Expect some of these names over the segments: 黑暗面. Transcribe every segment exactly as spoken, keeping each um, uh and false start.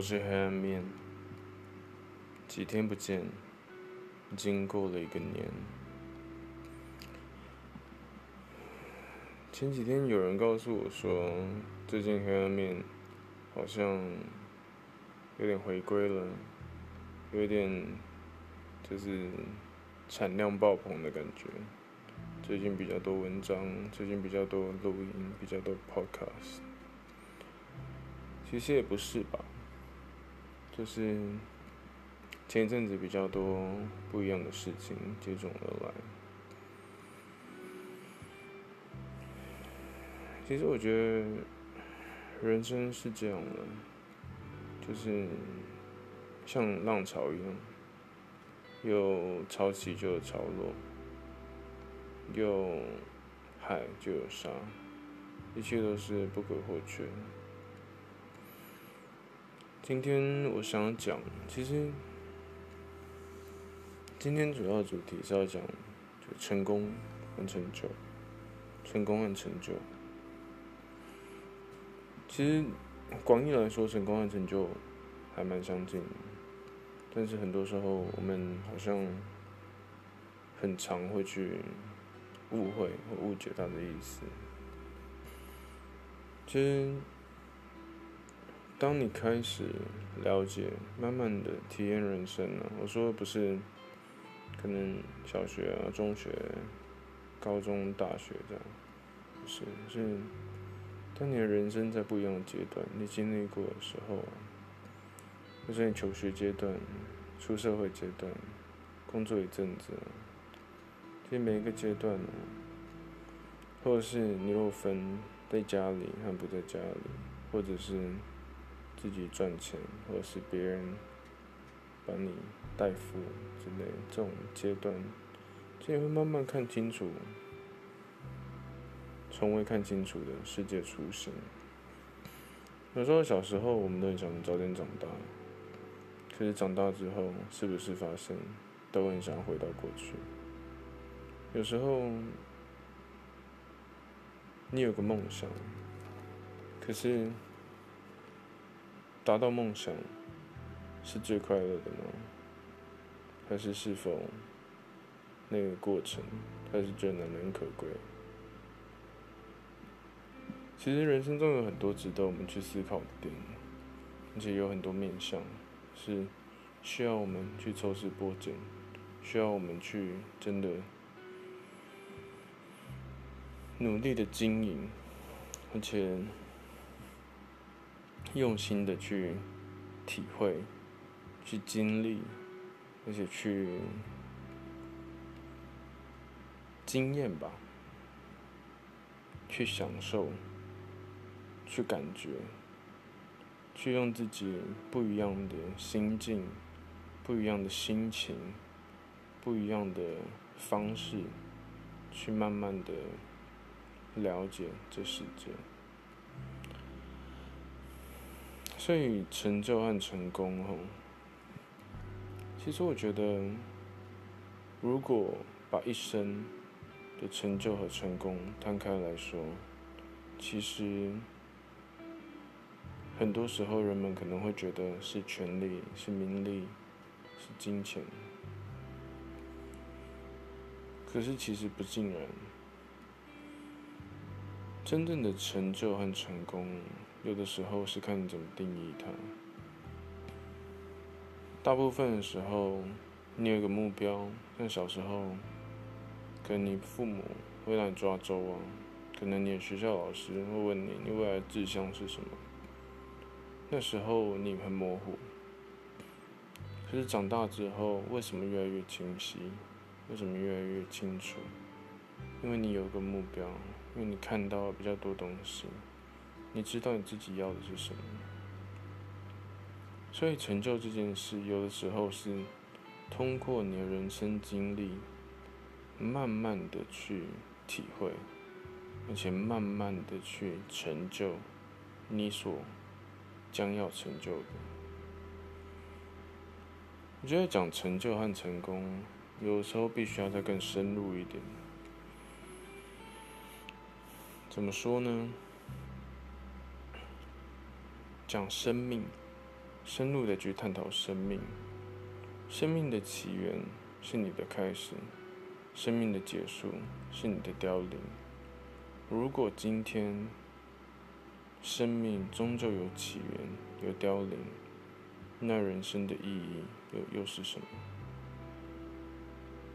我是黑暗面。几天不见，已经过了一个年。前几天有人告诉我说，最近黑暗面好像有点回归了，有点就是产量爆棚的感觉。最近比较多文章，最近比较多录音，比较多 podcast。其实也不是吧，就是前一阵子比较多不一样的事情接踵而来。其实我觉得人生是这样的，就是像浪潮一样，有潮起就有潮落。有海就有沙，一切都是不可或缺。今天我想讲，其实今天主要主题是要讲就成功和成就，成功和成就。其实广义来说，成功和成就还蛮相近的，但是很多时候我们好像很常会去误会或误解他的意思。其实，当你开始了解，慢慢的体验人生啊，我说不是，可能小学啊、中学、高中、大学这样，不是，是当你的人生在不一样的阶段，你经历过的时候啊，就是你求学阶段、出社会阶段、工作一阵子啊。所以每一个阶段呢，或者是你若分在家里和不在家里，或者是自己赚钱，或者是别人把你带富之类的这种阶段，所以会慢慢看清楚从未看清楚的世界雏形。有时候小时候我们都很想早点长大，可是长大之后是不是发现都很想回到过去。有时候，你有个梦想，可是达到梦想是最快乐的吗？还是是否那个过程还是最难能可贵？其实人生中有很多值得我们去思考的点，而且有很多面向是需要我们去抽丝剥茧，需要我们去真的努力的经营，而且用心的去体会、去经历，而且去经验吧，去享受、去感觉、去用自己不一样的心境、不一样的心情、不一样的方式，去慢慢的了解这世界。所以成就和成功后，其实我觉得如果把一生的成就和成功摊开来说，其实很多时候人们可能会觉得是权力、是名利、是金钱，可是其实不尽然。真正的成就和成功，有的时候是看你怎么定义它。大部分的时候，你有一个目标，像小时候，可能你父母会让你抓周啊，可能你的学校老师会问你，你未来的志向是什么？那时候你很模糊，可是长大之后，为什么越来越清晰？为什么越来越清楚？因为你有一个目标。因为你看到比较多东西，你知道你自己要的是什么，所以成就这件事，有的时候是通过你的人生经历，慢慢的去体会，而且慢慢的去成就你所将要成就的。我觉得讲成就和成功，有的时候必须要再更深入一点。怎么说呢？讲生命，深入的去探讨生命。生命的起源是你的开始，生命的结束是你的凋零。如果今天生命终究有起源，有凋零，那人生的意义 又, 又是什么？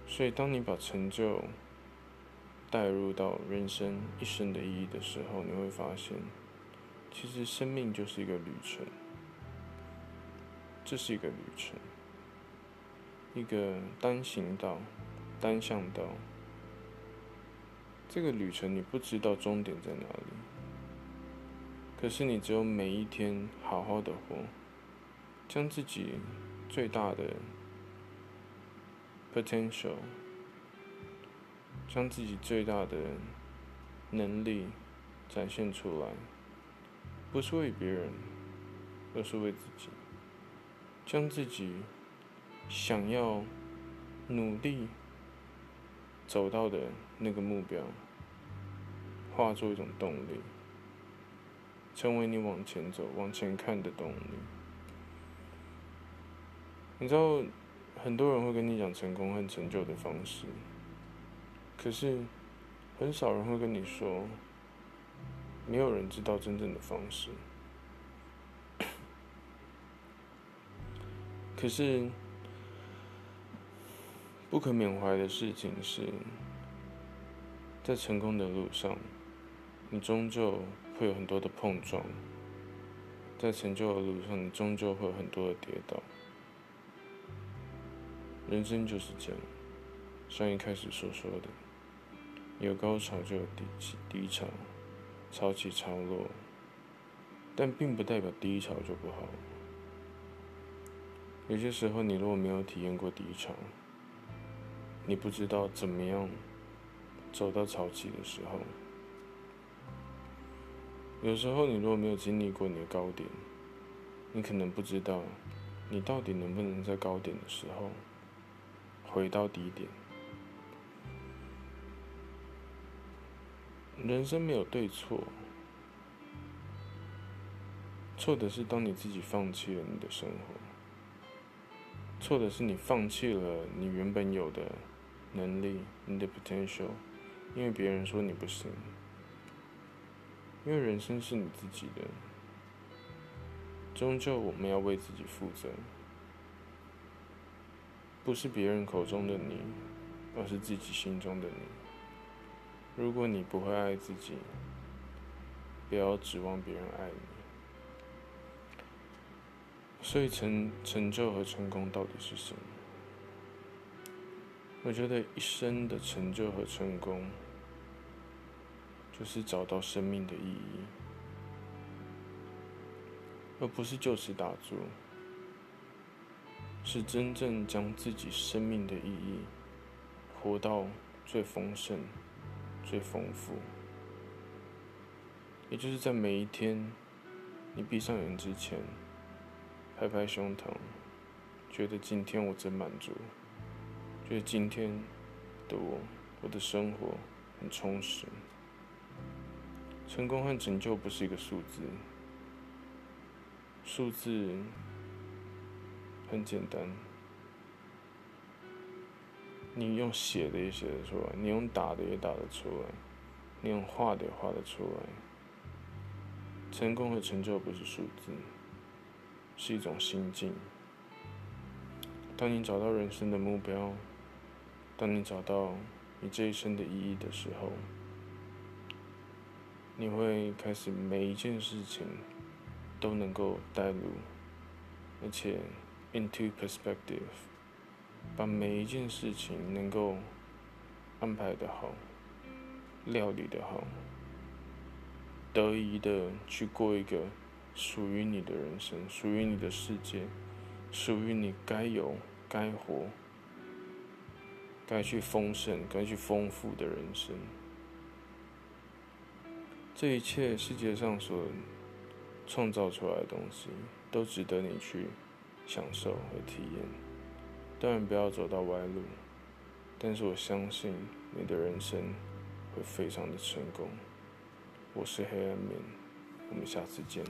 所以当你把成就带入到人生一生的意义的时候，你会发现其实生命就是一个旅程，这是一个旅程，一个单行道、单向道。这个旅程你不知道终点在哪里，可是你只有每一天好好的活，将自己最大的 potential， 将自己最大的能力展现出来，不是为别人，而是为自己。将自己想要努力走到的那个目标化作一种动力，成为你往前走、往前看的动力。你知道很多人会跟你讲成功和成就的方式，可是很少人会跟你说没有人知道真正的方式。可是不可缅怀的事情是，在成功的路上你终究会有很多的碰撞，在成就的路上你终究会有很多的跌倒。人生就是这样，像一开始所说的，有高潮就有低潮，潮起潮落，但并不代表低潮就不好。有些时候你如果没有体验过低潮，你不知道怎么样走到潮起的时候。有时候你如果没有经历过你的高点，你可能不知道你到底能不能在高点的时候回到低点。人生没有对错，错的是当你自己放弃了你的生活，错的是你放弃了你原本有的能力，你的 potential， 因为别人说你不行。因为人生是你自己的，终究我们要为自己负责，不是别人口中的你，而是自己心中的你。如果你不会爱自己，不要指望别人爱你。所以 成, 成就和成功到底是什么？我觉得一生的成就和成功就是找到生命的意义，而不是就此打住，是真正将自己生命的意义活到最丰盛、最丰富。也就是在每一天你闭上眼之前，拍拍胸膛，觉得今天我真满足，觉得今天的我，我的生活很充实。成功和成就不是一个数字，数字很简单，你用写的也写得出来，你用打的也打得出来，你用画的也画得出来。成功和成就不是数字，是一种心境。当你找到人生的目标，当你找到你这一生的意义的时候，你会开始每一件事情都能够带入，而且 into perspective， 把每一件事情能够安排得好，料理得好，得宜的去过一个属于你的人生，属于你的世界，属于你该有、该活、该去丰盛、该去丰富的人生。这一切世界上所创造出来的东西，都值得你去享受和体验。当然不要走到歪路，但是我相信你的人生会非常的成功。我是黑暗面，我们下次见。